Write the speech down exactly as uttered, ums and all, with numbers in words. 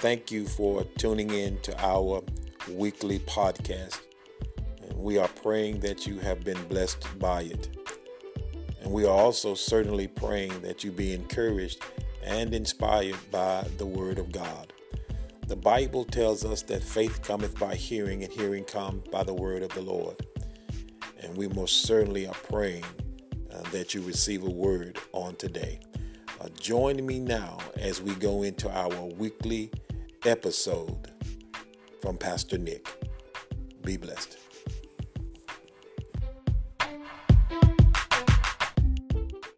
thank you for tuning in to our weekly podcast. And we are praying that you have been blessed by it. And we are also certainly praying that you be encouraged and inspired by the Word of God. The Bible tells us that faith cometh by hearing, and hearing cometh by the word of the Lord. And we most certainly are praying uh, that you receive a word on today. Uh, join me now as we go into our weekly episode from Pastor Nick. Be blessed.